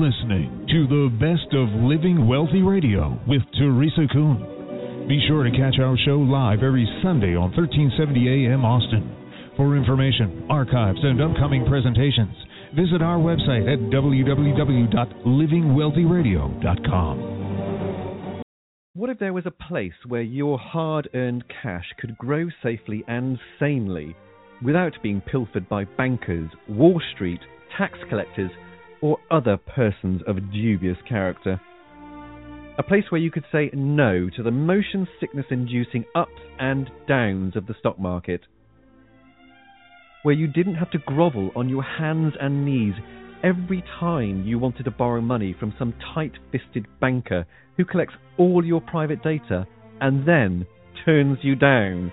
listening to the best of Living Wealthy Radio with Teresa Kuhn. Be sure to catch our show live every Sunday on 1370 AM Austin. For information, archives, and upcoming presentations, visit our website at www.livingwealthyradio.com. What if there was a place where your hard-earned cash could grow safely and sanely without being pilfered by bankers, Wall Street, tax collectors, or other persons of dubious character? A place where you could say no to the motion sickness-inducing ups and downs of the stock market. Where you didn't have to grovel on your hands and knees every time you wanted to borrow money from some tight-fisted banker who collects all your private data and then turns you down.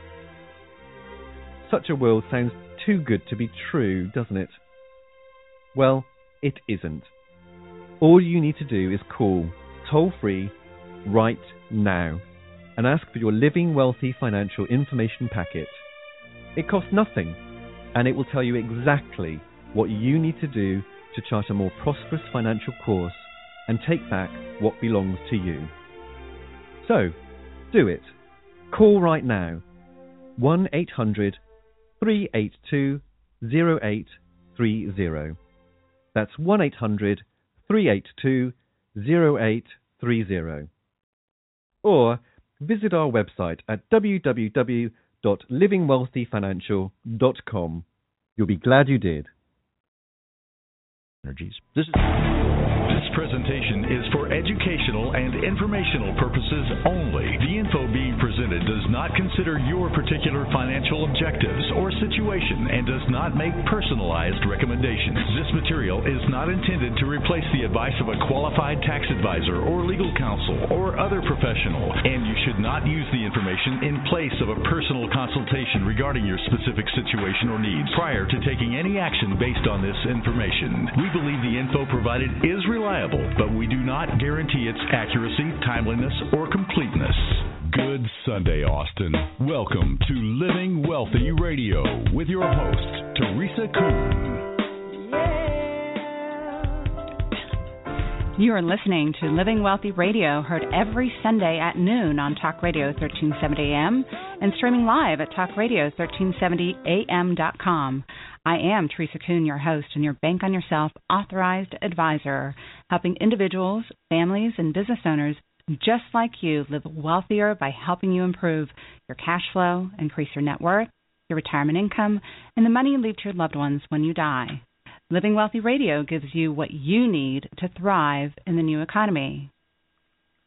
Such a world sounds too good to be true, doesn't it? Well, it isn't. All you need to do is call toll-free right now and ask for your Living Wealthy Financial Information Packet. It costs nothing, and it will tell you exactly what you need to do to chart a more prosperous financial course and take back what belongs to you. So, do it. Call right now. 1-800-382-0830. That's 1-800-382-0830. Or visit our website at www.livingwealthyfinancial.com. You'll be glad you did. This presentation is for educational and informational purposes only. The info being presented does not consider your particular financial objectives or situation and does not make personalized recommendations. This material is not intended to replace the advice of a qualified tax advisor or legal counsel or other professional, and you should not use the information in place of a personal consultation regarding your specific situation or needs prior to taking any action based on this information. We believe the info provided is reliable, but we do not guarantee its accuracy, timeliness, or completeness. Good Sunday, Austin. Welcome to Living Wealthy Radio with your host, Teresa Kuhn. Yeah. You are listening to Living Wealthy Radio, heard every Sunday at noon on Talk Radio 1370 AM and streaming live at TalkRadio1370AM.com. I am Teresa Kuhn, your host and your Bank on Yourself authorized advisor, helping individuals, families, and business owners just like you live wealthier by helping you improve your cash flow, increase your net worth, your retirement income, and the money you leave to your loved ones when you die. Living Wealthy Radio gives you what you need to thrive in the new economy.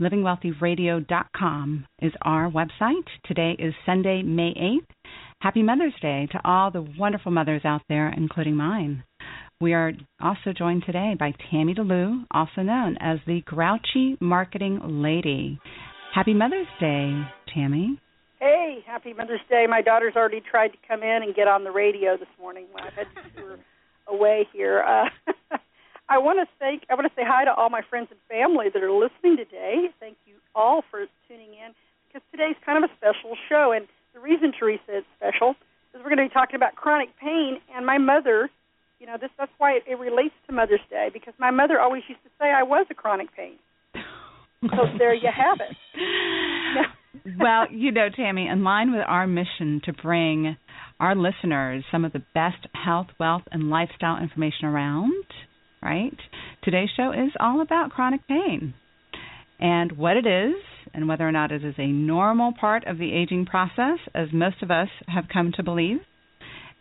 LivingWealthyRadio.com is our website. Today is Sunday, May 8th. Happy Mother's Day to all the wonderful mothers out there, including mine. We are also joined today by Tammy DeLue, also known as the Grouchy Marketing Lady. Happy Mother's Day, Tammy. Hey, happy Mother's Day. My daughter's already tried to come in and get on the radio this morning when I had to were away here. I want to say hi to all my friends and family that are listening today. Thank you all for tuning in, because today's kind of a special show, and the reason, Teresa, it's special is we're going to be talking about chronic pain, and my mother, you know, that's why it relates to Mother's Day, because my mother always used to say I was a chronic pain. So there you have it. Well, you know, Tammy, in line with our mission to bring our listeners some of the best health, wealth, and lifestyle information around, right, today's show is all about chronic pain and what it is, and whether or not it is a normal part of the aging process, as most of us have come to believe,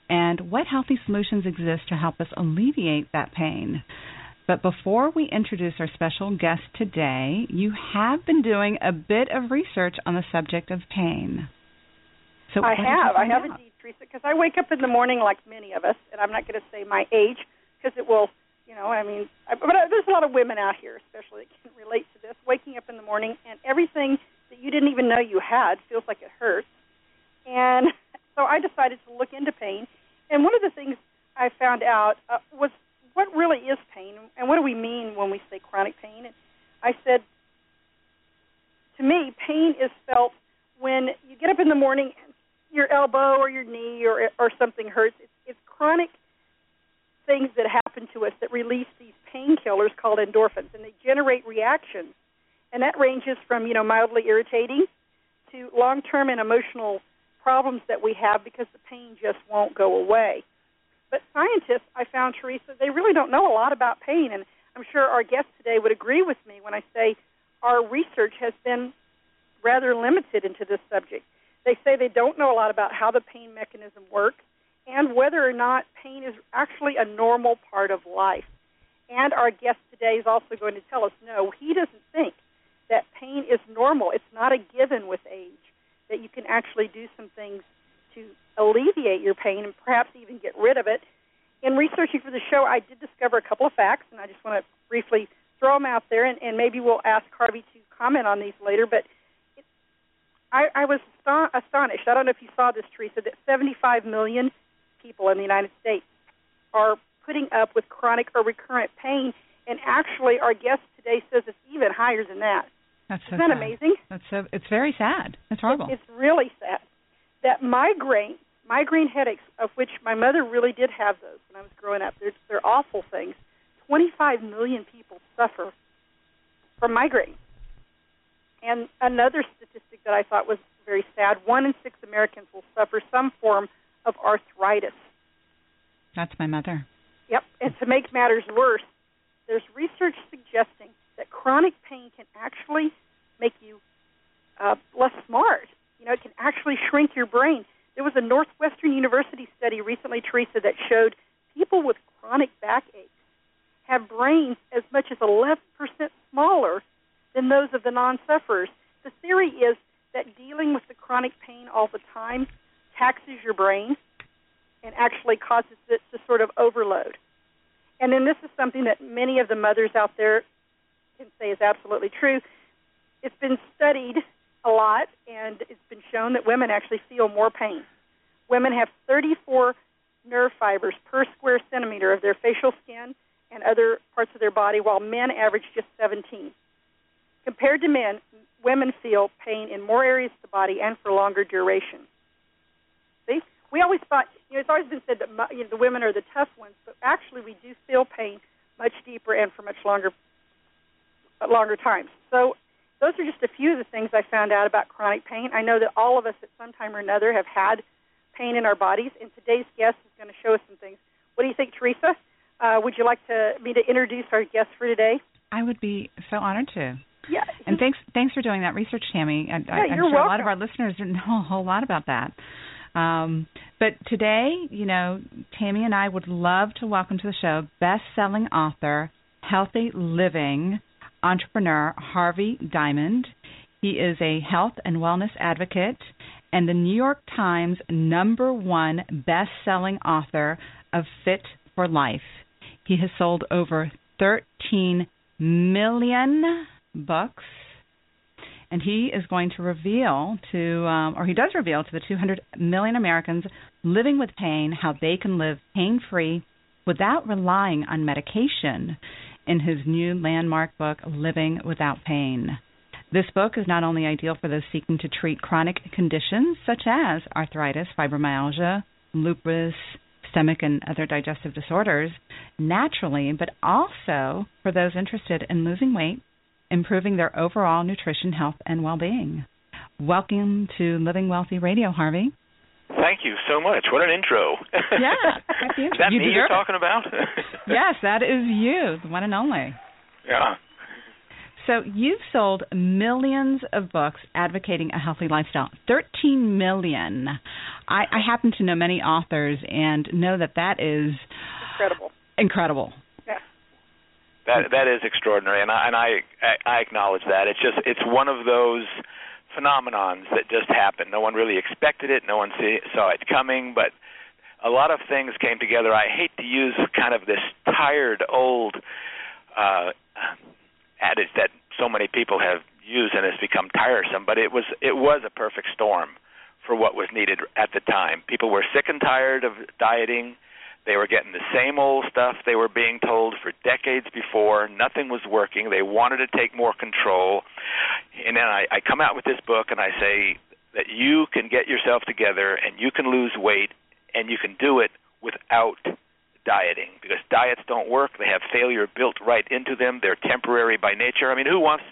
and what healthy solutions exist to help us alleviate that pain. But before we introduce our special guest today, you have been doing a bit of research on the subject of pain. So I have indeed, Teresa, because I wake up in the morning like many of us, and I'm not going to say my age, because it will... You know, I mean, but there's a lot of women out here, especially, that can relate to this, waking up in the morning and everything that you didn't even know you had feels like it hurts. And so I decided to look into pain. And one of the things I found out was what really is pain, and what do we mean when we say chronic pain? And I said, to me, pain is felt when you get up in the morning and your elbow or your knee or something hurts. It's chronic things that happen to us that release these painkillers called endorphins, and they generate reactions. And that ranges from, mildly irritating to long-term and emotional problems that we have because the pain just won't go away. But scientists, I found, Teresa, they really don't know a lot about pain, and I'm sure our guest today would agree with me when I say our research has been rather limited into this subject. They say they don't know a lot about how the pain mechanism works and whether or not pain is actually a normal part of life. And our guest today is also going to tell us, no, he doesn't think that pain is normal. It's not a given with age, that you can actually do some things to alleviate your pain and perhaps even get rid of it. In researching for the show, I did discover a couple of facts, and I just want to briefly throw them out there, and maybe we'll ask Harvey to comment on these later. But I was astonished. I don't know if you saw this, Teresa, that 75 million people in the United States are putting up with chronic or recurrent pain, and actually our guest today says it's even higher than that. Isn't that amazing? It's very sad. It's horrible. It's really sad. That migraine headaches, of which my mother really did have those when I was growing up, they're awful things. 25 million people suffer from migraine. And another statistic that I thought was very sad, 1 in 6 Americans will suffer some form of arthritis. That's my mother. Yep. And to make matters worse, there's research suggesting that chronic pain can actually make you less smart. It can actually shrink your brain. There was a Northwestern University study recently, Teresa, that showed people with chronic backaches have brains as much as 11% smaller than those of the non-sufferers. The theory is that dealing with the chronic pain all the time taxes your brain and actually causes it to sort of overload. And then this is something that many of the mothers out there can say is absolutely true. It's been studied a lot, and it's been shown that women actually feel more pain. Women have 34 nerve fibers per square centimeter of their facial skin and other parts of their body, while men average just 17. Compared to men, women feel pain in more areas of the body and for longer duration. See? We always thought, it's always been said that the women are the tough ones, but actually we do feel pain much deeper and for much longer times. So those are just a few of the things I found out about chronic pain. I know that all of us at some time or another have had pain in our bodies, and today's guest is going to show us some things. What do you think, Teresa? Would you like me to introduce our guest for today? I would be so honored to. Yeah. And thanks for doing that research, Tammy. I'm sure welcome. A lot of our listeners didn't know a whole lot about that. But today, Tammy and I would love to welcome to the show best-selling author, healthy living entrepreneur Harvey Diamond. He is a health and wellness advocate and the New York Times #1 best-selling author of Fit for Life. He has sold over 13 million books, and he is going to reveal to the 200 million Americans living with pain how they can live pain-free without relying on medication in his new landmark book, Living Without Pain. This book is not only ideal for those seeking to treat chronic conditions such as arthritis, fibromyalgia, lupus, stomach and other digestive disorders naturally, but also for those interested in losing weight, improving their overall nutrition, health, and well-being. Welcome to Living Wealthy Radio, Harvey. Thank you so much. What an intro. Yeah. Is that me you're talking about? Yes, that is you, the one and only. Yeah. So you've sold millions of books advocating a healthy lifestyle, 13 million. I happen to know many authors and know that is incredible. Yeah. That is extraordinary, and I acknowledge that. It's one of those phenomenons that just happened. No one really expected it. No one saw it coming, but a lot of things came together. I hate to use kind of this tired old adage that so many people have used and has become tiresome, but it was a perfect storm for what was needed at the time. People were sick and tired of dieting. They were getting the same old stuff they were being told for decades before. Nothing was working. They wanted to take more control. And then I come out with this book and I say that you can get yourself together and you can lose weight and you can do it without dieting, because diets don't work. They have failure built right into them. They're temporary by nature. I mean, who wants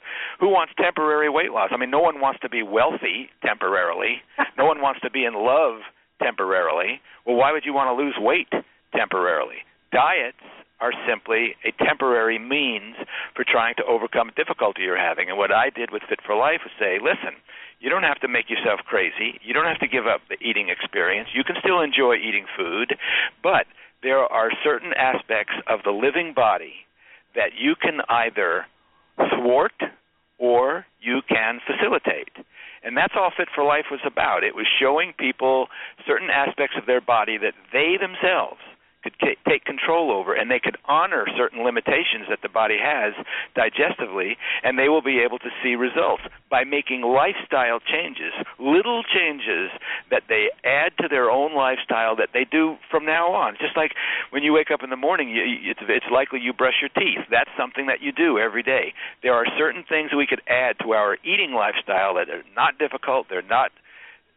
temporary weight loss? I mean, no one wants to be wealthy temporarily. No one wants to be in love temporarily. Well, why would you want to lose weight temporarily? Diets are simply a temporary means for trying to overcome difficulty you're having. And what I did with Fit for Life was say, listen, you don't have to make yourself crazy. You don't have to give up the eating experience. You can still enjoy eating food, but there are certain aspects of the living body that you can either thwart or you can facilitate. And that's all Fit for Life was about. It was showing people certain aspects of their body that they themselves could take control over, and they could honor certain limitations that the body has digestively, and they will be able to see results by making lifestyle changes, little changes that they add to their own lifestyle that they do from now on. It's just like when you wake up in the morning, it's likely you brush your teeth. That's something that you do every day. There are certain things we could add to our eating lifestyle that are not difficult, they're not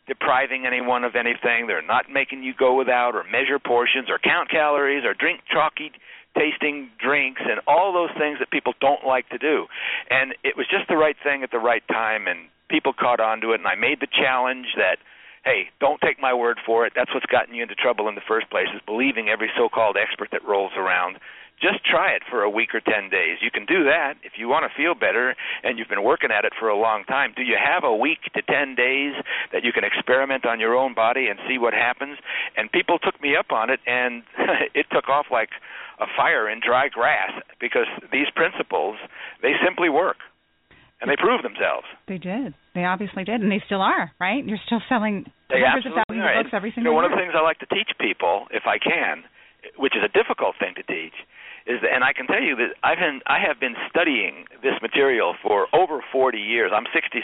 depriving anyone of anything. They're not making you go without or measure portions or count calories or drink chalky-tasting drinks and all those things that people don't like to do. And it was just the right thing at the right time, and people caught on to it, and I made the challenge that, hey, don't take my word for it. That's what's gotten you into trouble in the first place, is believing every so-called expert that rolls around. Just try it for a week or 10 days. You can do that if you want to feel better and you've been working at it for a long time. Do you have a week to 10 days that you can experiment on your own body and see what happens? And people took me up on it, and it took off like a fire in dry grass, because these principles, they simply work, and they prove themselves. They did. They obviously did, and they still are, right? You're still selling hundreds of thousands of books every single year. One of the things I like to teach people, if I can, which is a difficult thing to teach, and I can tell you that I have been studying this material for over 40 years. I'm 66,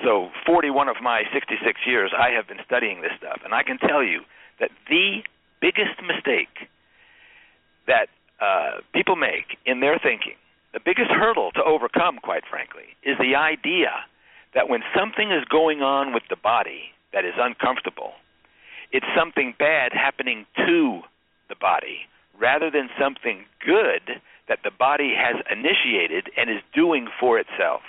so 41 of my 66 years I have been studying this stuff. And I can tell you that the biggest mistake that people make in their thinking, the biggest hurdle to overcome, quite frankly, is the idea that when something is going on with the body that is uncomfortable, it's something bad happening to the body, rather than something good that the body has initiated and is doing for itself.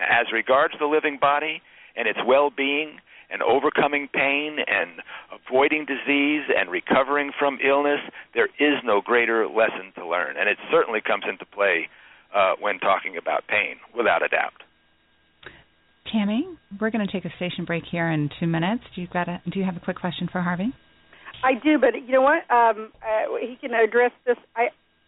As regards the living body and its well-being and overcoming pain and avoiding disease and recovering from illness, there is no greater lesson to learn. And it certainly comes into play when talking about pain, without a doubt. Tammy, we're going to take a station break here in 2 minutes. Do you have a quick question for Harvey? I do, but you know what? He can address this,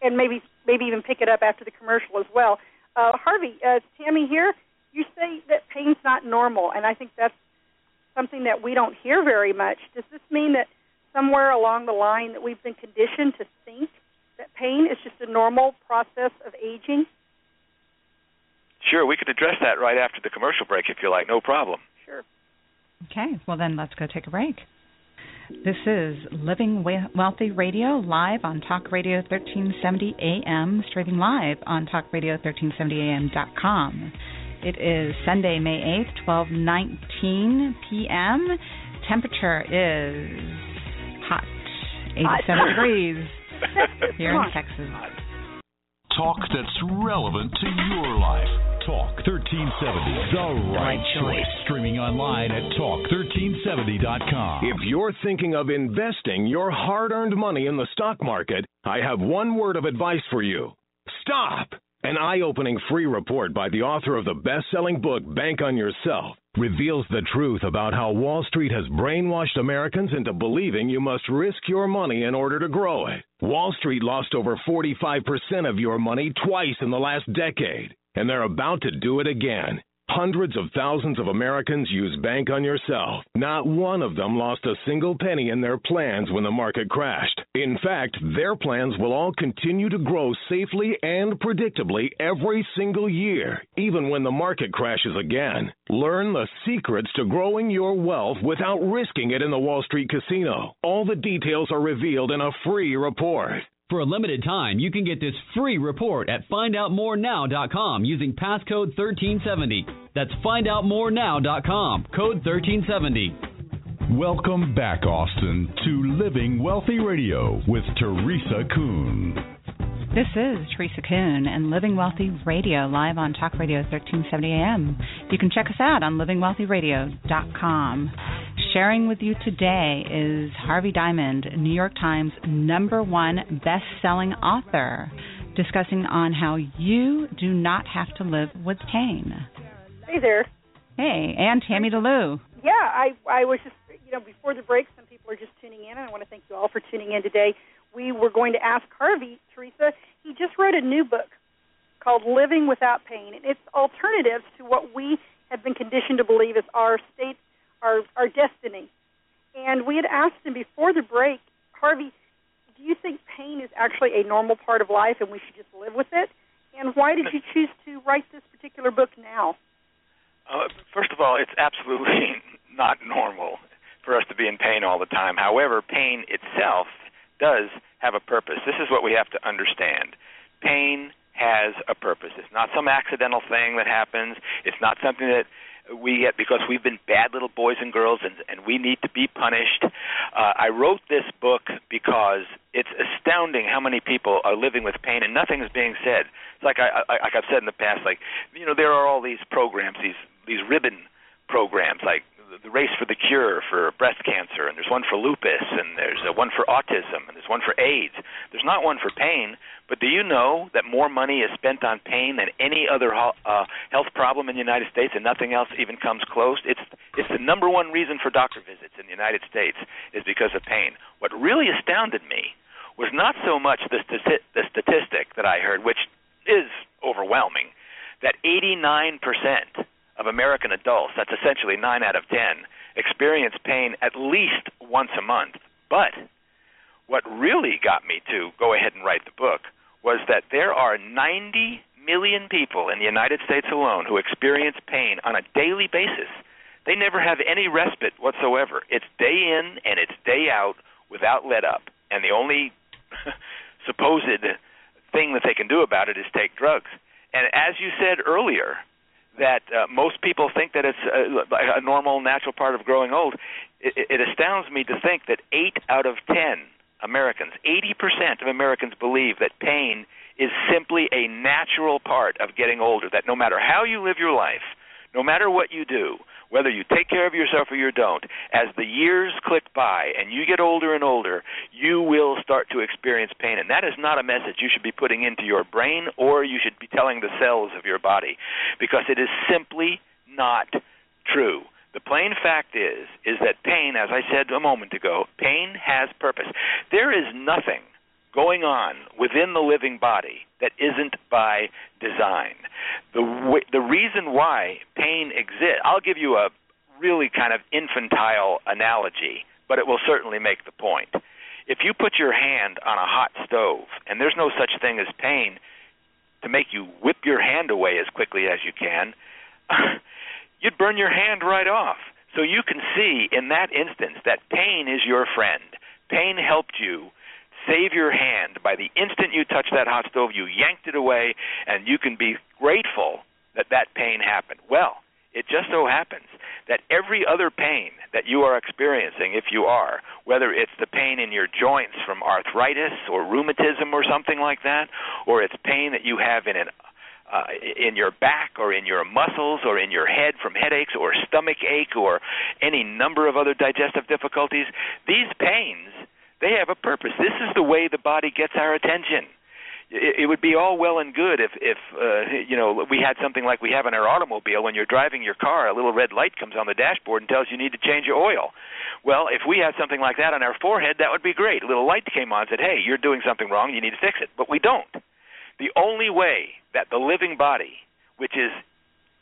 and maybe even pick it up after the commercial as well. Harvey, it's Tammy here. You say that pain's not normal, and I think that's something that we don't hear very much. Does this mean that somewhere along the line that we've been conditioned to think that pain is just a normal process of aging? Sure, we could address that right after the commercial break if you like. No problem. Sure. Okay, well then let's go take a break. This is Living Wealthy Radio, live on Talk Radio 1370 AM, streaming live on TalkRadio1370AM.com. It is Sunday, May 8th, 12:19 p.m. Temperature is hot, 87 degrees here in Texas. Talk that's relevant to your life. Talk 1370, the right choice. Streaming online at talk1370.com. If you're thinking of investing your hard-earned money in the stock market, I have one word of advice for you. Stop! An eye-opening free report by the author of the best-selling book, Bank on Yourself, reveals the truth about how Wall Street has brainwashed Americans into believing you must risk your money in order to grow it. Wall Street lost over 45% of your money twice in the last decade. And they're about to do it again. Hundreds of thousands of Americans use Bank on Yourself. Not one of them lost a single penny in their plans when the market crashed. In fact, their plans will all continue to grow safely and predictably every single year, even when the market crashes again. Learn the secrets to growing your wealth without risking it in the Wall Street casino. All the details are revealed in a free report. For a limited time, you can get this free report at findoutmorenow.com using passcode 1370. That's findoutmorenow.com, code 1370. Welcome back, Austin, to Living Wealthy Radio with Teresa Kuhn. This is Teresa Kuhn and Living Wealthy Radio, live on Talk Radio 1370 AM. You can check us out on livingwealthyradio.com. Sharing with you today is Harvey Diamond, New York Times #1 best-selling author, discussing on how you do not have to live with pain. Hey there. Hey, and Tammy DeLue. Yeah, I was just, before the break, some people are just tuning in, and I want to thank you all for tuning in today. We were going to ask Harvey, Teresa, he just wrote a new book called Living Without Pain, and it's alternatives to what we have been conditioned to believe is our state, our destiny. And we had asked him before the break, Harvey, do you think pain is actually a normal part of life and we should just live with it? And why did you choose to write this particular book now? First of all, it's absolutely not normal for us to be in pain all the time. However, pain itself does have a purpose. This is what we have to understand. Pain has a purpose. It's not some accidental thing that happens. It's not something that we get because we've been bad little boys and girls and we need to be punished. I wrote this book because it's astounding how many people are living with pain and nothing is being said. It's like I've said in the past, there are all these programs, these ribbon programs, like the Race for the Cure for breast cancer, and there's one for lupus, and there's one for autism, and there's one for AIDS. There's not one for pain, but do you know that more money is spent on pain than any other health problem in the United States, and nothing else even comes close? It's the #1 reason for doctor visits in the United States is because of pain. What really astounded me was not so much the statistic that I heard, which is overwhelming, that 89% of American adults, that's essentially 9 out of 10, experience pain at least once a month. But what really got me to go ahead and write the book was that there are 90 million people in the United States alone who experience pain on a daily basis. They never have any respite whatsoever. It's day in and it's day out without let up. And the only supposed thing that they can do about it is take drugs. And as you said earlier, that most people think that it's a normal, natural part of growing old, it astounds me to think that 8 out of 10 Americans, 80% of Americans believe that pain is simply a natural part of getting older, that no matter how you live your life, no matter what you do, whether you take care of yourself or you don't, as the years click by and you get older and older, you will start to experience pain. And that is not a message you should be putting into your brain, or you should be telling the cells of your body, because it is simply not true. The plain fact is that pain, as I said a moment ago, pain has purpose. There is nothing going on within the living body that isn't by design. The reason why pain exists, I'll give you a really kind of infantile analogy, but it will certainly make the point. If you put your hand on a hot stove, and there's no such thing as pain to make you whip your hand away as quickly as you can, you'd burn your hand right off. So you can see in that instance that pain is your friend. Pain helped you save your hand. By the instant you touched that hot stove, you yanked it away, and you can be grateful that that pain happened. Well, it just so happens that every other pain that you are experiencing, if you are, whether it's the pain in your joints from arthritis or rheumatism or something like that, or it's pain that you have in your back or in your muscles or in your head from headaches or stomach ache or any number of other digestive difficulties, these pains, they have a purpose. This is the way the body gets our attention. It would be all well and good if we had something like we have in our automobile. When you're driving your car, a little red light comes on the dashboard and tells you need to change your oil. Well, if we had something like that on our forehead, that would be great. A little light came on and said, hey, you're doing something wrong, you need to fix it. But we don't. The only way that the living body, which is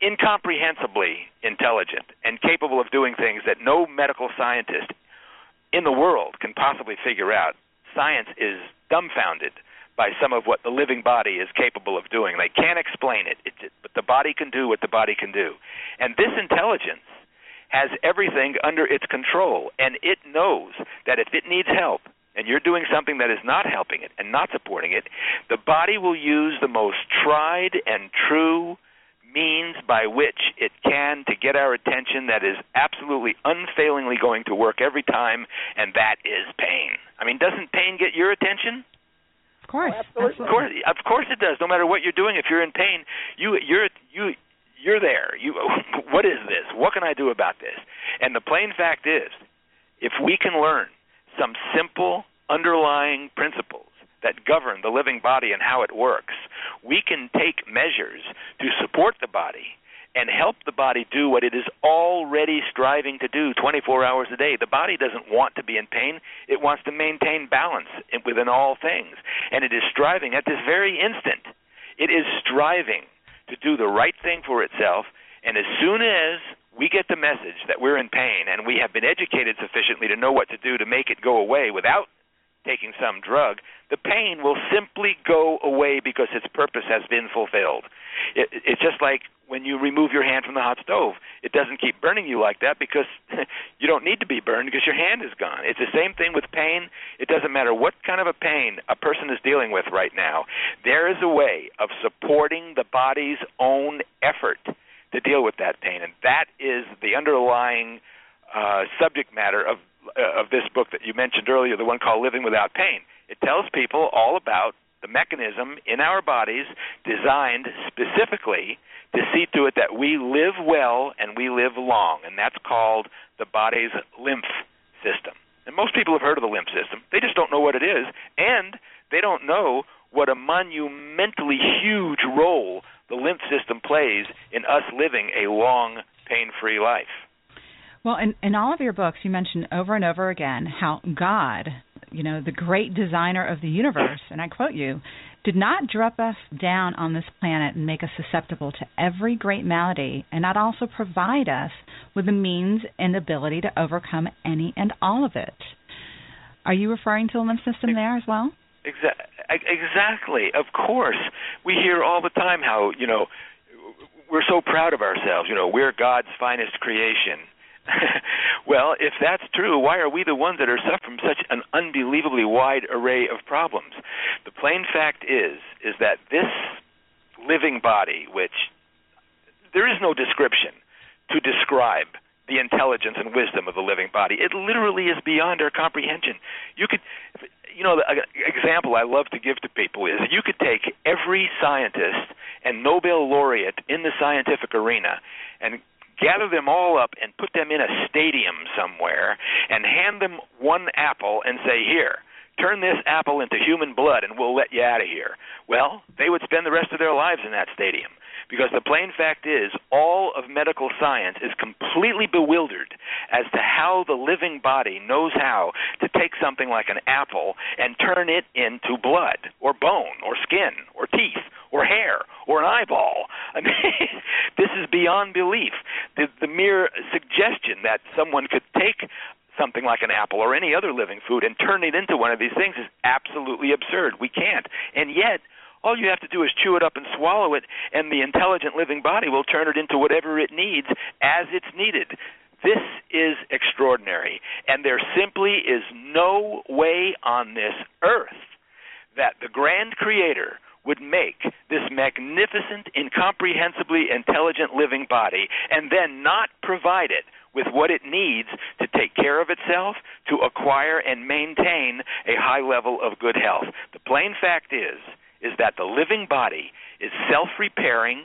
incomprehensibly intelligent and capable of doing things that no medical scientist in the world can possibly figure out, science is dumbfounded by some of what the living body is capable of doing. They can't explain it, but the body can do what the body can do. And this intelligence has everything under its control, and it knows that if it needs help, and you're doing something that is not helping it and not supporting it, the body will use the most tried and true means by which it can to get our attention that is absolutely unfailingly going to work every time, and that is pain. I mean, doesn't pain get your attention? Of course. Oh, absolutely. Of course it does. No matter what you're doing, if you're in pain, you're there. What is this? What can I do about this? And the plain fact is, if we can learn some simple underlying principles that govern the living body and how it works, we can take measures to support the body and help the body do what it is already striving to do 24 hours a day. The body doesn't want to be in pain. It wants to maintain balance within all things. And it is striving at this very instant. It is striving to do the right thing for itself. And as soon as we get the message that we're in pain and we have been educated sufficiently to know what to do to make it go away without taking some drug, the pain will simply go away because its purpose has been fulfilled. It's just like when you remove your hand from the hot stove. It doesn't keep burning you like that because you don't need to be burned because your hand is gone. It's the same thing with pain. It doesn't matter what kind of a pain a person is dealing with right now. There is a way of supporting the body's own effort to deal with that pain, and that is the underlying subject matter of this book that you mentioned earlier, the one called Living Without Pain. It tells people all about the mechanism in our bodies designed specifically to see to it that we live well and we live long, and that's called the body's lymph system. And most people have heard of the lymph system. They just don't know what it is, and they don't know what a monumentally huge role the lymph system plays in us living a long, pain-free life. Well, in all of your books, you mention over and over again how God, you know, the great designer of the universe, and I quote you, did not drop us down on this planet and make us susceptible to every great malady, and not also provide us with the means and ability to overcome any and all of it. Are you referring to the lymph system there as well? Exactly. Of course. We hear all the time how, you know, we're so proud of ourselves. You know, we're God's finest creation. Well, if that's true, why are we the ones that are suffering from such an unbelievably wide array of problems? The plain fact is that this living body, which there is no description to describe the intelligence and wisdom of the living body, it literally is beyond our comprehension. You know, the example I love to give to people is you could take every scientist and Nobel laureate in the scientific arena and gather them all up and put them in a stadium somewhere and hand them one apple and say, here, turn this apple into human blood and we'll let you out of here. Well, they would spend the rest of their lives in that stadium because the plain fact is all of medical science is completely bewildered as to how the living body knows how to take something like an apple and turn it into blood or bone or skin or teeth or hair, or an eyeball. I mean, this is beyond belief. The mere suggestion that someone could take something like an apple or any other living food and turn it into one of these things is absolutely absurd. We can't. And yet, all you have to do is chew it up and swallow it, and the intelligent living body will turn it into whatever it needs as it's needed. This is extraordinary. And there simply is no way on this earth that the grand creator would make this magnificent, incomprehensibly intelligent living body and then not provide it with what it needs to take care of itself, to acquire and maintain a high level of good health. The plain fact is that the living body is self-repairing,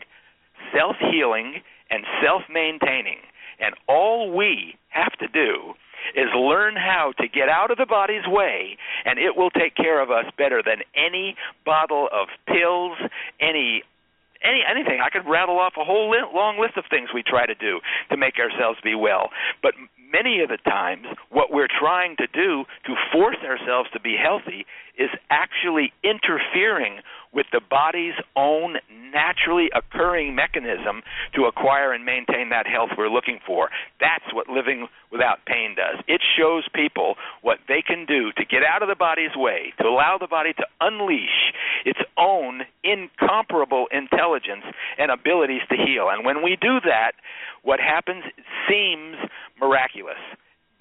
self-healing, and self-maintaining. And all we have to do is learn how to get out of the body's way, and it will take care of us better than any bottle of pills, anything. I could rattle off a whole long list of things we try to do to make ourselves be well. But many of the times, what we're trying to do to force ourselves to be healthy is actually interfering with the body's own naturally occurring mechanism to acquire and maintain that health we're looking for. That's what Living Without Pain does. It shows people what they can do to get out of the body's way, to allow the body to unleash its own incomparable intelligence and abilities to heal. And when we do that, what happens seems miraculous.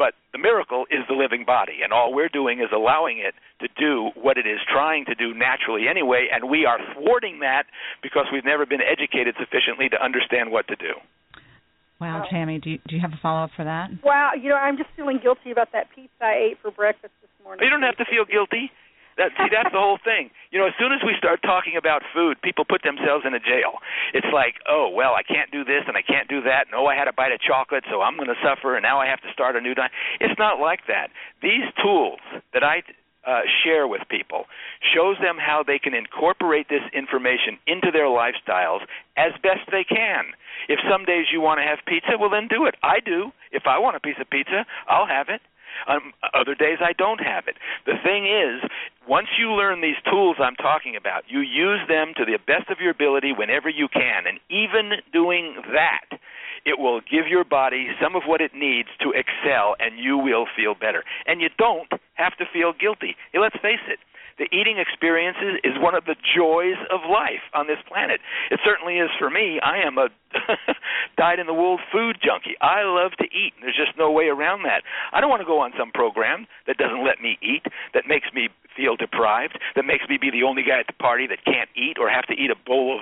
But the miracle is the living body, and all we're doing is allowing it to do what it is trying to do naturally anyway, and we are thwarting that because we've never been educated sufficiently to understand what to do. Wow, Tammy, do you have a follow-up for that? Wow, you know, I'm just feeling guilty about that pizza I ate for breakfast this morning. You don't have to feel guilty. That's the whole thing. You know, as soon as we start talking about food, people put themselves in a jail. It's like, oh, well, I can't do this and I can't do that. And, oh, I had a bite of chocolate, so I'm going to suffer, and now I have to start a new diet. It's not like that. These tools that I share with people shows them how they can incorporate this information into their lifestyles as best they can. If some days you want to have pizza, well, then do it. I do. If I want a piece of pizza, I'll have it. Other days I don't have it. The thing is, once you learn these tools I'm talking about, you use them to the best of your ability whenever you can. And even doing that, it will give your body some of what it needs to excel, and you will feel better. And you don't have to feel guilty. Hey, let's face it. The eating experience is one of the joys of life on this planet. It certainly is for me. I am a dyed-in-the-wool food junkie. I love to eat. There's just no way around that. I don't want to go on some program that doesn't let me eat, that makes me feel deprived, that makes me be the only guy at the party that can't eat or have to eat a bowl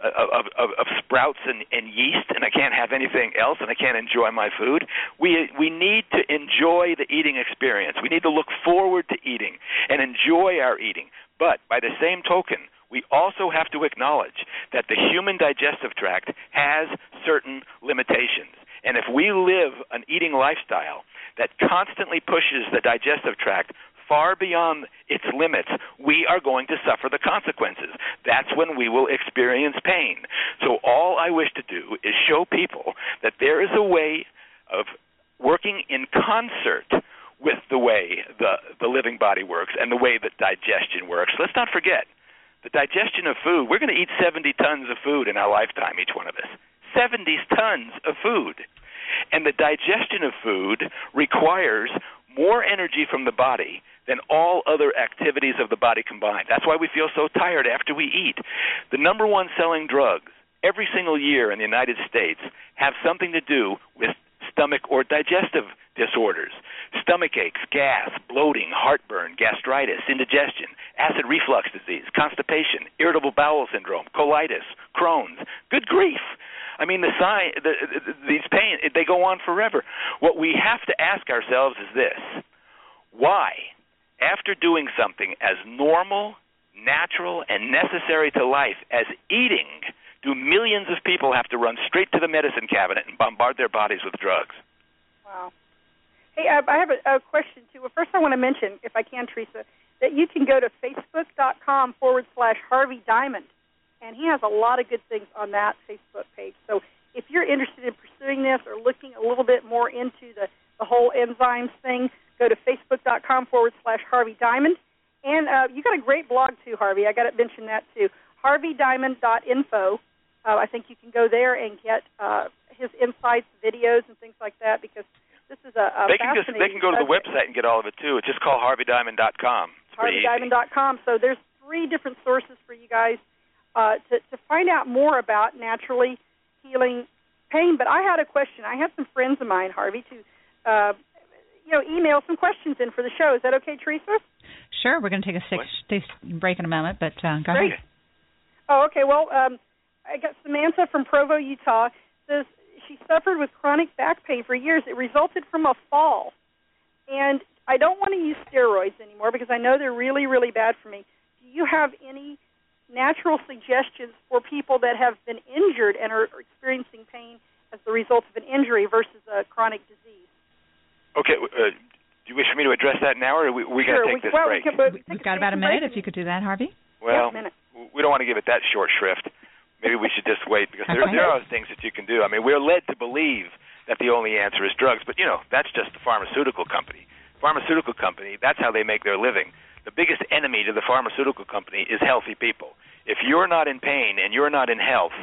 of sprouts and yeast, and I can't have anything else, and I can't enjoy my food. We need to enjoy the eating experience. We need to look forward to eating and enjoy our eating. But by the same token, we also have to acknowledge that the human digestive tract has certain limitations. And if we live an eating lifestyle that constantly pushes the digestive tract far beyond its limits, we are going to suffer the consequences. That's when we will experience pain. So all I wish to do is show people that there is a way of working in concert with the way the living body works and the way that digestion works. Let's not forget, the digestion of food, we're going to eat 70 tons of food in our lifetime, each one of us. 70 tons of food. And the digestion of food requires more energy from the body than all other activities of the body combined. That's why we feel so tired after we eat. The number one selling drugs every single year in the United States have something to do with stomach or digestive disorders. Stomach aches, gas, bloating, heartburn, gastritis, indigestion, acid reflux disease, constipation, irritable bowel syndrome, colitis, Crohn's. Good grief. I mean, these pain, they go on forever. What we have to ask ourselves is this: why, after doing something as normal, natural, and necessary to life as eating, do millions of people have to run straight to the medicine cabinet and bombard their bodies with drugs? Wow. Hey, I have a question, too. Well, first I want to mention, if I can, Teresa, that you can go to facebook.com/Harvey Diamond, and he has a lot of good things on that Facebook page. So if you're interested in pursuing this or looking a little bit more into the whole enzymes thing, go to facebook.com/Harvey Diamond. And you got a great blog, too, Harvey. I got to mention that, too. HarveyDiamond.info. I think you can go there and get his insights, videos, and things like that, because this is a fascinating subject. They can go to the website and get all of it, too. It's just called HarveyDiamond.com. HarveyDiamond.com. So there's 3 different sources for you guys to find out more about naturally healing pain. But I had a question. I had some friends of mine, Harvey, to email some questions in for the show. Is that okay, Teresa? Sure. We're going to take a 6-day break in a moment, but go ahead. Oh, okay. Well, I got Samantha from Provo, Utah. Says she suffered with chronic back pain for years. It resulted from a fall. And I don't want to use steroids anymore because I know they're really, really bad for me. Do you have any natural suggestions for people that have been injured and are experiencing pain as the result of an injury versus a chronic disease? Okay. Do you wish me to address that now, or we got to take this break? We've got about a minute, if you could do that, Harvey. Well, yeah, we don't want to give it that short shrift. Maybe we should just wait, because there are things that you can do. I mean, we're led to believe that the only answer is drugs, but, that's just the pharmaceutical company. Pharmaceutical company, that's how they make their living. The biggest enemy to the pharmaceutical company is healthy people. If you're not in pain and you're not in health,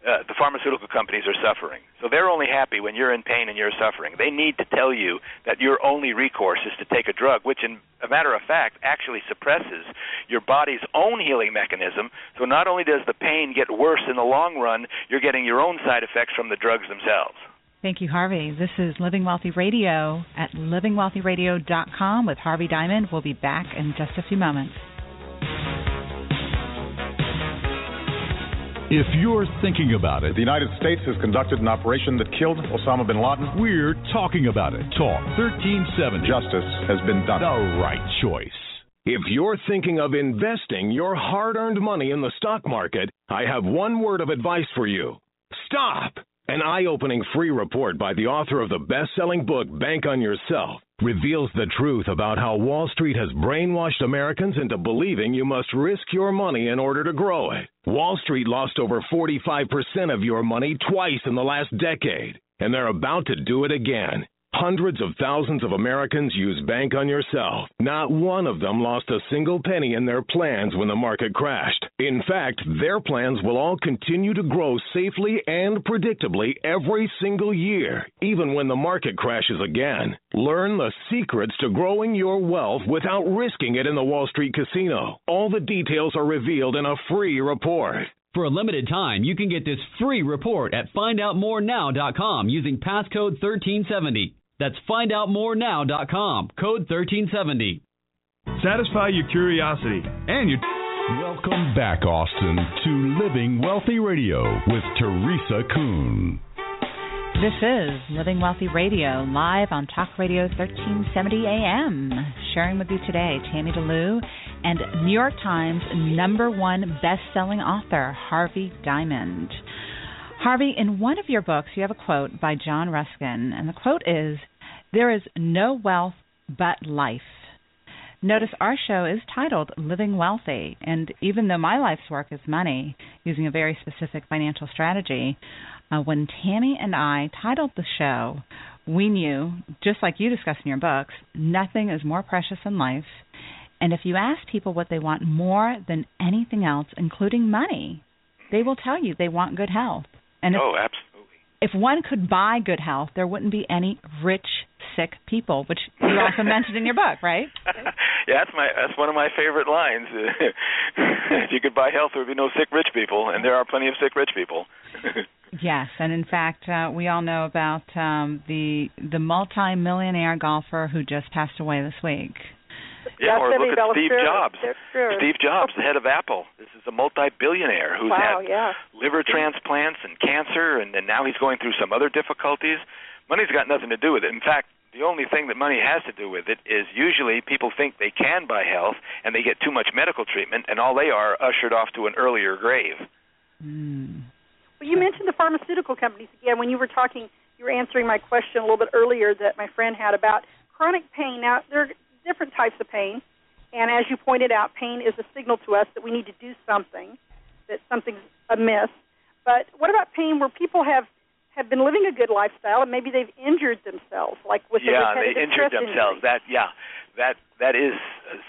the pharmaceutical companies are suffering. So they're only happy when you're in pain and you're suffering. They need to tell you that your only recourse is to take a drug, which, in a matter of fact, actually suppresses your body's own healing mechanism. So not only does the pain get worse in the long run, you're getting your own side effects from the drugs themselves. Thank you, Harvey. This is Living Wealthy Radio at livingwealthyradio.com with Harvey Diamond. We'll be back in just a few moments. If you're thinking about it, the United States has conducted an operation that killed Osama bin Laden. We're talking about it. Talk 1370. Justice has been done. The right choice. If you're thinking of investing your hard-earned money in the stock market, I have one word of advice for you. Stop! An eye-opening free report by the author of the best-selling book, Bank on Yourself, reveals the truth about how Wall Street has brainwashed Americans into believing you must risk your money in order to grow it. Wall Street lost over 45% of your money twice in the last decade, and they're about to do it again. Hundreds of thousands of Americans use Bank on Yourself. Not one of them lost a single penny in their plans when the market crashed. In fact, their plans will all continue to grow safely and predictably every single year, even when the market crashes again. Learn the secrets to growing your wealth without risking it in the Wall Street casino. All the details are revealed in a free report. For a limited time, you can get this free report at findoutmorenow.com using passcode 1370. That's findoutmorenow.com, code 1370. Satisfy your curiosity and your... Welcome back, Austin, to Living Wealthy Radio with Teresa Kuhn. This is Living Wealthy Radio, live on Talk Radio 1370 AM. Sharing with you today, Tammy DeLue and New York Times #1 best-selling author, Harvey Diamond. Harvey, in one of your books, you have a quote by John Ruskin, and the quote is, "There is no wealth but life." Notice our show is titled Living Wealthy, and even though my life's work is money, using a very specific financial strategy, when Tammy and I titled the show, we knew, just like you discuss in your books, nothing is more precious than life, and if you ask people what they want more than anything else, including money, they will tell you they want good health. And if, absolutely. If one could buy good health, there wouldn't be any rich, sick people, which you also mentioned in your book, right? Yeah, that's one of my favorite lines. If you could buy health, there would be no sick, rich people, and there are plenty of sick, rich people. Yes, and in fact, we all know about the multi-millionaire golfer who just passed away this week. Yeah, or look at Steve Jobs. Steve Jobs, the head of Apple. This is a multi-billionaire who's had liver transplants and cancer, and now he's going through some other difficulties. Money's got nothing to do with it. In fact, the only thing that money has to do with it is usually people think they can buy health, and they get too much medical treatment, and all they are ushered off to an earlier grave. Mm. Well, you mentioned the pharmaceutical companies. Again, when you were talking, you were answering my question a little bit earlier that my friend had about chronic pain. Now, they're different types of pain, and as you pointed out, pain is a signal to us that we need to do something, that something's amiss. But what about pain where people have been living a good lifestyle and maybe they've injured themselves, like with injury? That is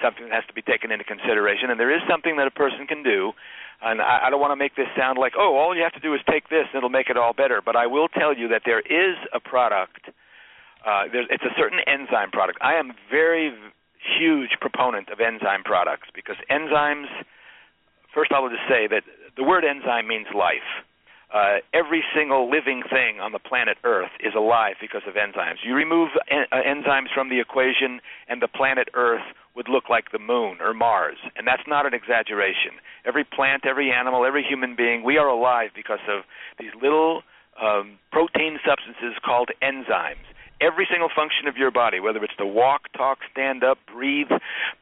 something that has to be taken into consideration, and there is something that a person can do. And I don't want to make this sound like, oh, all you have to do is take this and it'll make it all better, but I will tell you that there is a product. It's a certain enzyme product. I am very huge proponent of enzyme products because enzymes, first I will just say that the word enzyme means life. Every single living thing on the planet Earth is alive because of enzymes. You remove enzymes from the equation and the planet Earth would look like the moon or Mars, and that's not an exaggeration. Every plant, every animal, every human being, we are alive because of these little protein substances called enzymes. Every single function of your body, whether it's to walk, talk, stand up, breathe,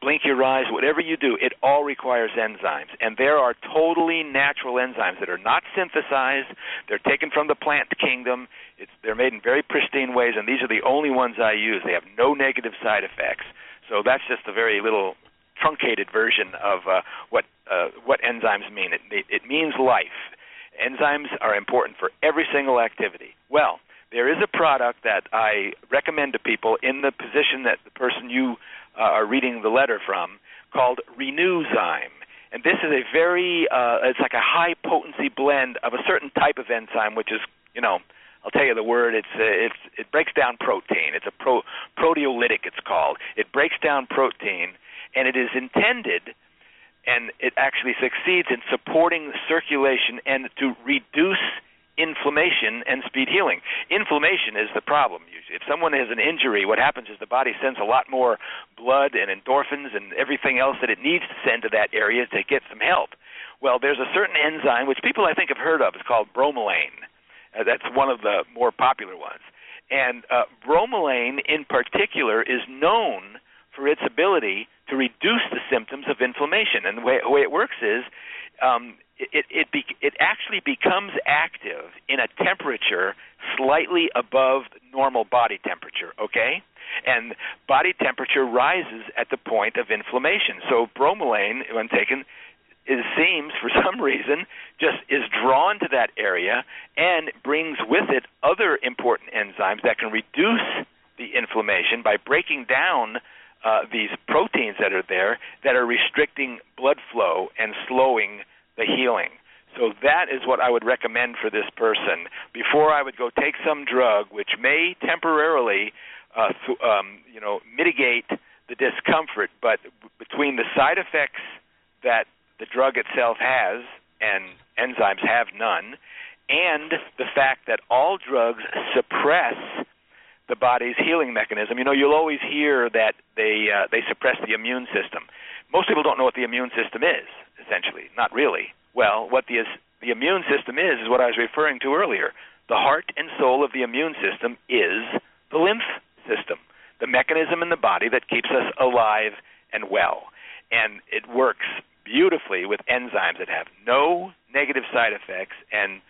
blink your eyes, whatever you do, it all requires enzymes. And there are totally natural enzymes that are not synthesized. They're taken from the plant kingdom. They're made in very pristine ways, and these are the only ones I use. They have no negative side effects. So that's just a very little truncated version of what enzymes mean. It means life. Enzymes are important for every single activity. Well, there is a product that I recommend to people in the position that the person you are reading the letter from called Renewzyme. And this is a very, it's like a high-potency blend of a certain type of enzyme, which is, you know, I'll tell you the word, it breaks down protein. It's a proteolytic, it's called. It breaks down protein, and it is intended, and it actually succeeds in supporting the circulation and to reduce inflammation and speed healing. Inflammation is the problem usually. If someone has an injury, what happens is the body sends a lot more blood and endorphins and everything else that it needs to send to that area to get some help. Well, there's a certain enzyme, which people I think have heard of. It's called bromelain. That's one of the more popular ones. And bromelain in particular is known for its ability to reduce the symptoms of inflammation. And the way it works is it actually becomes active in a temperature slightly above normal body temperature, okay? And body temperature rises at the point of inflammation. So bromelain, when taken, it seems, for some reason, just is drawn to that area and brings with it other important enzymes that can reduce the inflammation by breaking down these proteins that are there that are restricting blood flow and slowing the healing. So that is what I would recommend for this person. Before I would go take some drug, which may temporarily mitigate the discomfort, but between the side effects that the drug itself has, and enzymes have none, and the fact that all drugs suppress the body's healing mechanism. You know, you'll always hear that they suppress the immune system. Most people don't know what the immune system is, essentially. Not really. Well, what the immune system is what I was referring to earlier. The heart and soul of the immune system is the lymph system, the mechanism in the body that keeps us alive and well. And it works beautifully with enzymes that have no negative side effects. And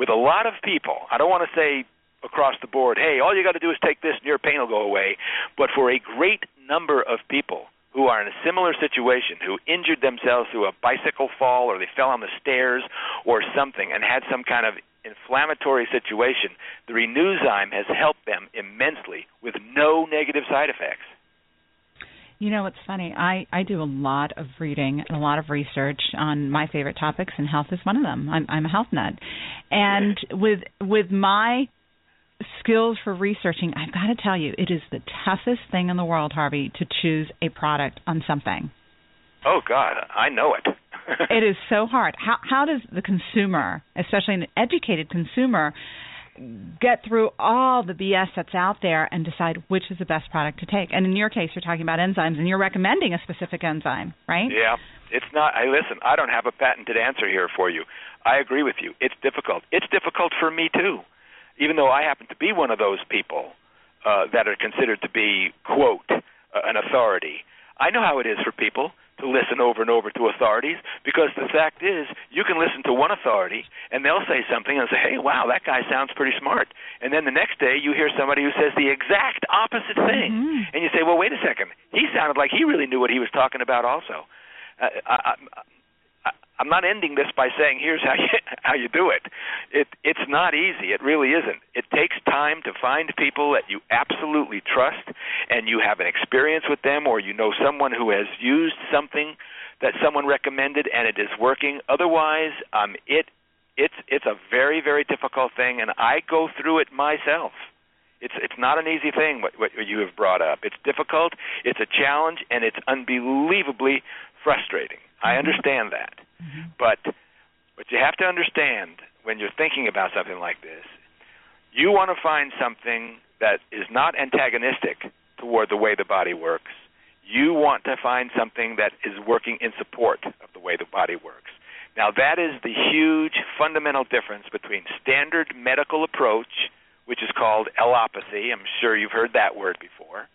with a lot of people, I don't want to say across the board, hey, all you got to do is take this and your pain will go away. But for a great number of people who are in a similar situation, who injured themselves through a bicycle fall or they fell on the stairs or something and had some kind of inflammatory situation, the Renewzyme has helped them immensely with no negative side effects. You know, it's funny. I do a lot of reading and a lot of research on my favorite topics, and health is one of them. I'm a health nut. And with my skills for researching, I've got to tell you, it is the toughest thing in the world, Harvey, to choose a product on something. Oh, God, I know it. It is so hard. How does the consumer, especially an educated consumer, get through all the BS that's out there and decide which is the best product to take? And in your case, you're talking about enzymes, and you're recommending a specific enzyme, right? Yeah. It's not – listen, I don't have a patented answer here for you. I agree with you. It's difficult. It's difficult for me, too, even though I happen to be one of those people that are considered to be, quote, an authority. I know how it is for people to listen over and over to authorities, because the fact is you can listen to one authority and they'll say something and say, hey, wow, that guy sounds pretty smart. And then the next day you hear somebody who says the exact opposite thing. Mm-hmm. And you say, well, wait a second. He sounded like he really knew what he was talking about also. I'm not ending this by saying here's how you do it. It's not easy. It really isn't. It takes time to find people that you absolutely trust and you have an experience with them, or you know someone who has used something that someone recommended and it is working. Otherwise, it's a very, very difficult thing, and I go through it myself. It's not an easy thing what you have brought up. It's difficult, it's a challenge, and it's unbelievably frustrating. I understand that. Mm-hmm. But what you have to understand when you're thinking about something like this, you want to find something that is not antagonistic toward the way the body works. You want to find something that is working in support of the way the body works. Now, that is the huge fundamental difference between standard medical approach, which is called allopathy. I'm sure you've heard that word before.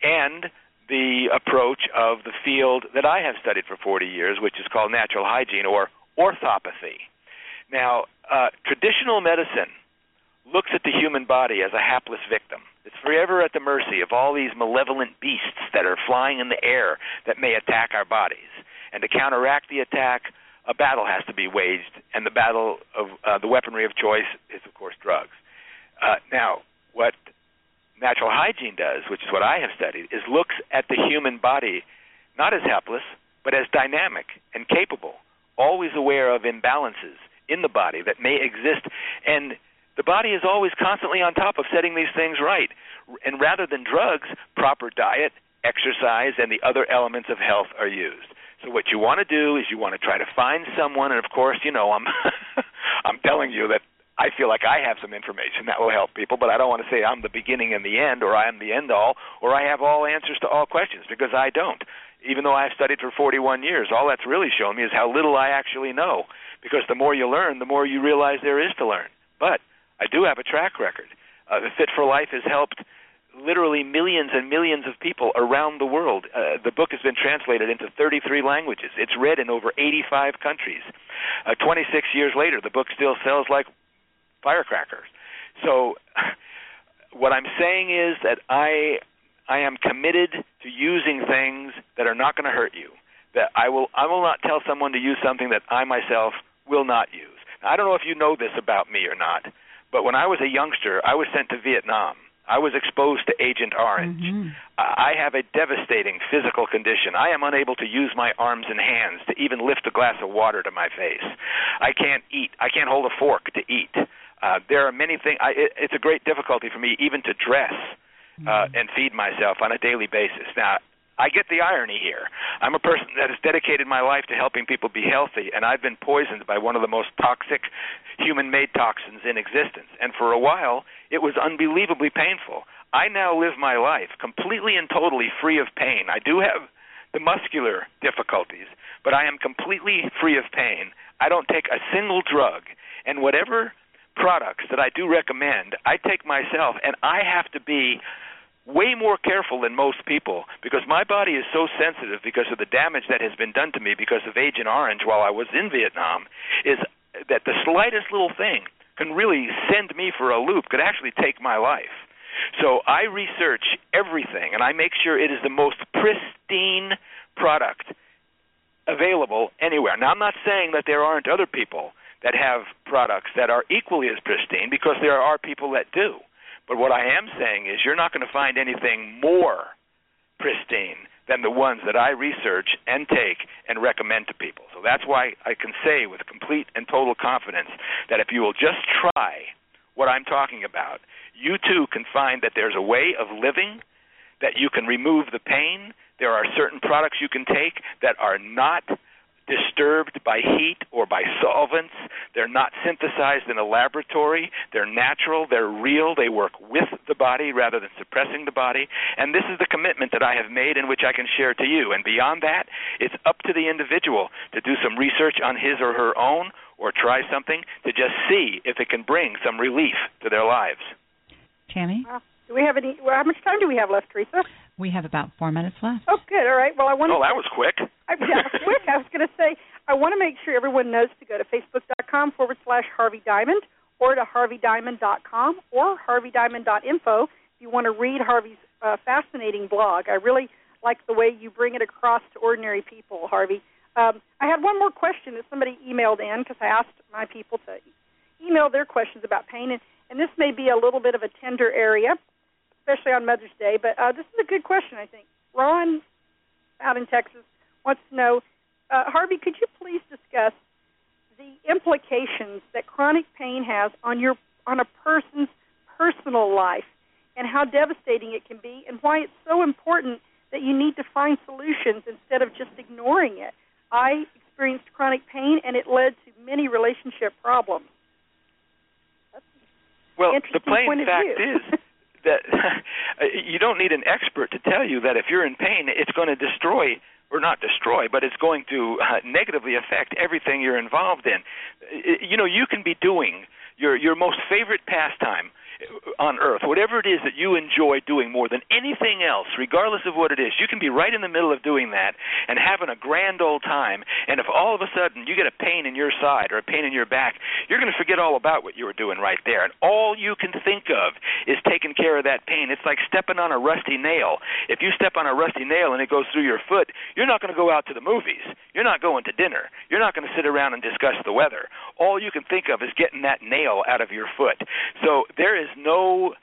And the approach of the field that I have studied for 40 years, which is called natural hygiene or orthopathy. Now, traditional medicine looks at the human body as a hapless victim. It's forever at the mercy of all these malevolent beasts that are flying in the air that may attack our bodies. And to counteract the attack, a battle has to be waged, and the battle of the weaponry of choice is, of course, drugs. Now, what natural hygiene does, which is what I have studied, is looks at the human body not as helpless, but as dynamic and capable, always aware of imbalances in the body that may exist. And the body is always constantly on top of setting these things right. And rather than drugs, proper diet, exercise, and the other elements of health are used. So what you want to do is you want to try to find someone, and of course, you know, I'm telling you that I feel like I have some information that will help people, but I don't want to say I'm the beginning and the end, or I am the end-all, or I have all answers to all questions, because I don't. Even though I've studied for 41 years, all that's really shown me is how little I actually know, because the more you learn, the more you realize there is to learn. But I do have a track record. Fit for Life has helped literally millions and millions of people around the world. The book has been translated into 33 languages. It's read in over 85 countries. 26 years later, the book still sells like firecrackers. So what I'm saying is that I am committed to using things that are not going to hurt you, that I will not tell someone to use something that I myself will not use. Now, I don't know if you know this about me or not, but when I was a youngster, I was sent to Vietnam. I was exposed to Agent Orange. Mm-hmm. I have a devastating physical condition. I am unable to use my arms and hands to even lift a glass of water to my face. I can't eat. I can't hold a fork to eat. There are many things. It's a great difficulty for me even to dress and feed myself on a daily basis. Now, I get the irony here. I'm a person that has dedicated my life to helping people be healthy, and I've been poisoned by one of the most toxic human-made toxins in existence. And for a while, it was unbelievably painful. I now live my life completely and totally free of pain. I do have the muscular difficulties, but I am completely free of pain. I don't take a single drug, and whatever products that I do recommend, I take myself, and I have to be way more careful than most people, because my body is so sensitive because of the damage that has been done to me because of Agent Orange while I was in Vietnam, is that the slightest little thing can really send me for a loop, could actually take my life. So I research everything, and I make sure it is the most pristine product available anywhere. Now, I'm not saying that there aren't other people that have products that are equally as pristine, because there are people that do. But what I am saying is you're not going to find anything more pristine than the ones that I research and take and recommend to people. So that's why I can say with complete and total confidence that if you will just try what I'm talking about, you too can find that there's a way of living, that you can remove the pain. There are certain products you can take that are not disturbed by heat or by solvents. They're not synthesized in a laboratory. They're natural. They're real. They work with the body rather than suppressing the body. And this is the commitment that I have made and which I can share to you. And beyond that, it's up to the individual to do some research on his or her own, or try something to just see if it can bring some relief to their lives. Tammy? Do we have any? Well, how much time do we have left, Teresa? We have about 4 minutes left. Oh, good. All right. Well, I want to. Oh, that was quick. Yeah, quick. I was going to say, I want to make sure everyone knows to go to Facebook.com/Harvey Diamond or to HarveyDiamond.com or HarveyDiamond.info if you want to read Harvey's fascinating blog. I really like the way you bring it across to ordinary people, Harvey. I had one more question that somebody emailed in, because I asked my people to email their questions about pain. And this may be a little bit of a tender area, especially on Mother's Day, but this is a good question, I think. Ron, out in Texas, wants to know, Harvey, could you please discuss the implications that chronic pain has on a person's personal life, and how devastating it can be, and why it's so important that you need to find solutions instead of just ignoring it? I experienced chronic pain, and it led to many relationship problems. That's well, the plain fact is that you don't need an expert to tell you that if you're in pain, it's going to destroy, or not destroy, but it's going to negatively affect everything you're involved in. You know, you can be doing your most favorite pastime on earth, whatever it is that you enjoy doing more than anything else, regardless of what it is. You can be right in the middle of doing that and having a grand old time, and if all of a sudden you get a pain in your side or a pain in your back, you're going to forget all about what you were doing right there, and all you can think of is taking care of that pain. It's like stepping on a rusty nail. If you step on a rusty nail and it goes through your foot, you're not going to go out to the movies. You're not going to dinner. You're not going to sit around and discuss the weather. All you can think of is getting that nail out of your foot. So there is no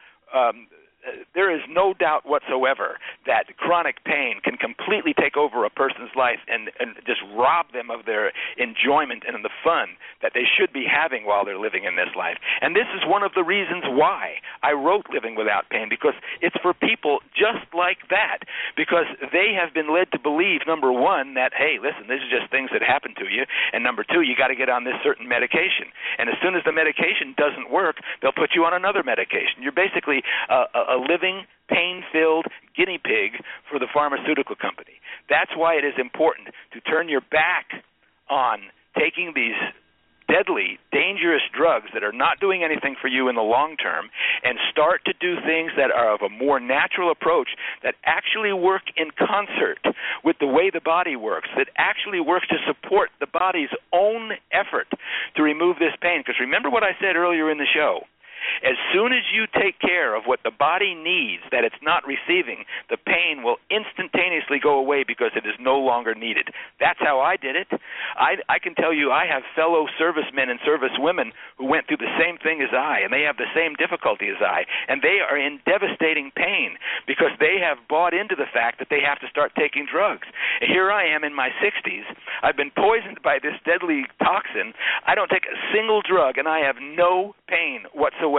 there is no doubt whatsoever that chronic pain can completely take over a person's life and just rob them of their enjoyment and the fun that they should be having while they're living in this life. And this is one of the reasons why I wrote Living Without Pain, because it's for people just like that, because they have been led to believe, number one, that, hey, listen, these are just things that happen to you, and number two, you got to get on this certain medication. And as soon as the medication doesn't work, they'll put you on another medication. You're basically a living, pain-filled guinea pig for the pharmaceutical company. That's why it is important to turn your back on taking these deadly, dangerous drugs that are not doing anything for you in the long term, and start to do things that are of a more natural approach, that actually work in concert with the way the body works, that actually work to support the body's own effort to remove this pain. Because remember what I said earlier in the show. As soon as you take care of what the body needs that it's not receiving, the pain will instantaneously go away because it is no longer needed. That's how I did it. I can tell you I have fellow servicemen and servicewomen who went through the same thing as I, and they have the same difficulty as I, and they are in devastating pain because they have bought into the fact that they have to start taking drugs. And here I am in my 60s. I've been poisoned by this deadly toxin. I don't take a single drug, and I have no pain whatsoever.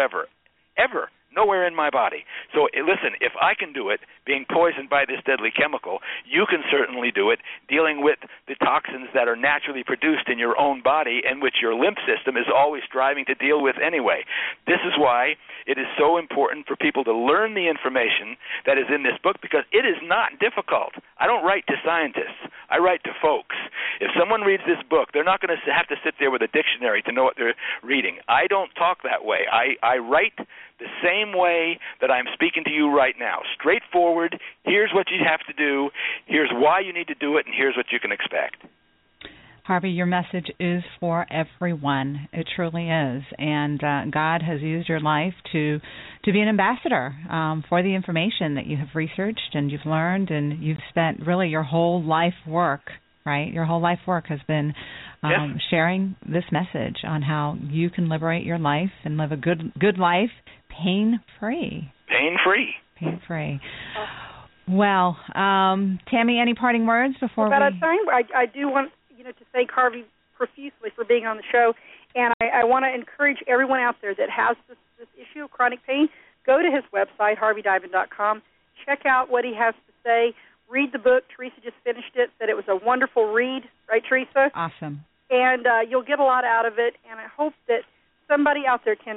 Ever, nowhere in my body. So listen, if I can do it, being poisoned by this deadly chemical, you can certainly do it, dealing with the toxins that are naturally produced in your own body and which your lymph system is always striving to deal with anyway. This is why it is so important for people to learn the information that is in this book, because it is not difficult. I don't write to scientists. I write to folks. If someone reads this book, they're not going to have to sit there with a dictionary to know what they're reading. I don't talk that way. I write the same way that I'm speaking to you right now. Straightforward, here's what you have to do, here's why you need to do it, and here's what you can expect. Harvey, your message is for everyone. It truly is. And God has used your life to be an ambassador for the information that you have researched and you've learned, and you've spent really your whole life work, right? Your whole life work has been sharing this message on how you can liberate your life and live a good life, pain-free. Pain-free. Pain-free. Well, Tammy, any parting words before I do want to thank Harvey profusely for being on the show, and I want to encourage everyone out there that has this issue of chronic pain, go to his website, HarveyDiamond.com, check out what he has to say, read the book. Teresa just finished it, said it was a wonderful read. Right, Teresa? Awesome. And you'll get a lot out of it, and I hope that somebody out there can.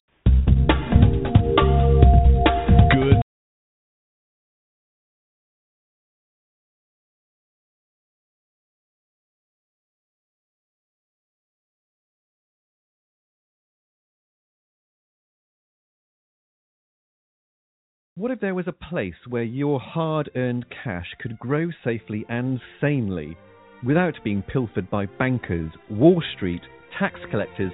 What if there was a place where your hard-earned cash could grow safely and sanely without being pilfered by bankers, Wall Street, tax collectors,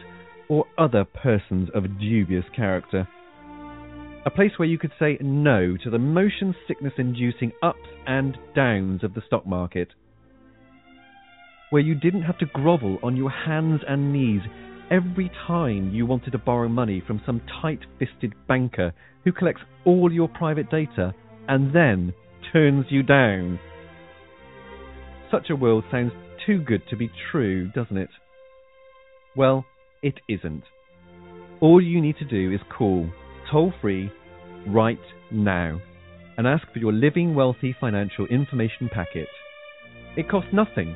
or other persons of dubious character? A place where you could say no to the motion sickness-inducing ups and downs of the stock market. Where you didn't have to grovel on your hands and knees every time you wanted to borrow money from some tight-fisted banker who collects all your private data and then turns you down. Such a world sounds too good to be true, doesn't it? Well, it isn't. All you need to do is call toll-free right now and ask for your Living Wealthy Financial Information Packet. It costs nothing,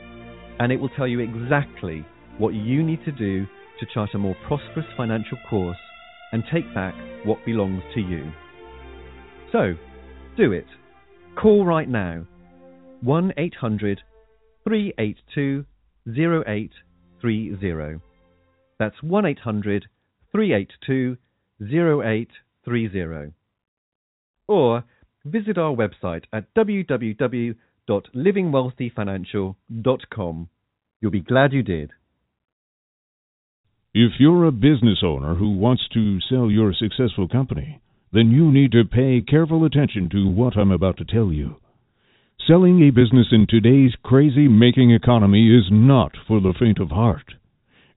and it will tell you exactly what you need to do to chart a more prosperous financial course and take back what belongs to you. So, do it. Call right now. 1-800-382-0830. That's 1-800-382-0830. Or visit our website at www.livingwealthyfinancial.com. You'll be glad you did. If you're a business owner who wants to sell your successful company, then you need to pay careful attention to what I'm about to tell you. Selling a business in today's crazy-making economy is not for the faint of heart.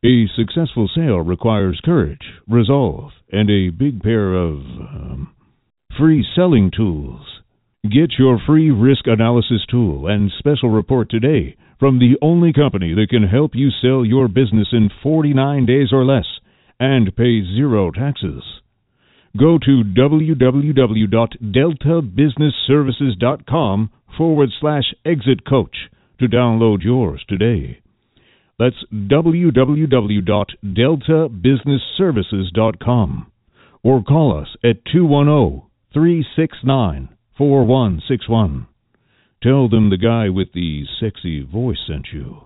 A successful sale requires courage, resolve, and a big pair of free selling tools. Get your free risk analysis tool and special report today from the only company that can help you sell your business in 49 days or less and pay zero taxes. Go to www.deltabusinessservices.com /exitcoach to download yours today. That's www.deltabusinessservices.com or call us at 210-369-4161. Tell them the guy with the sexy voice sent you.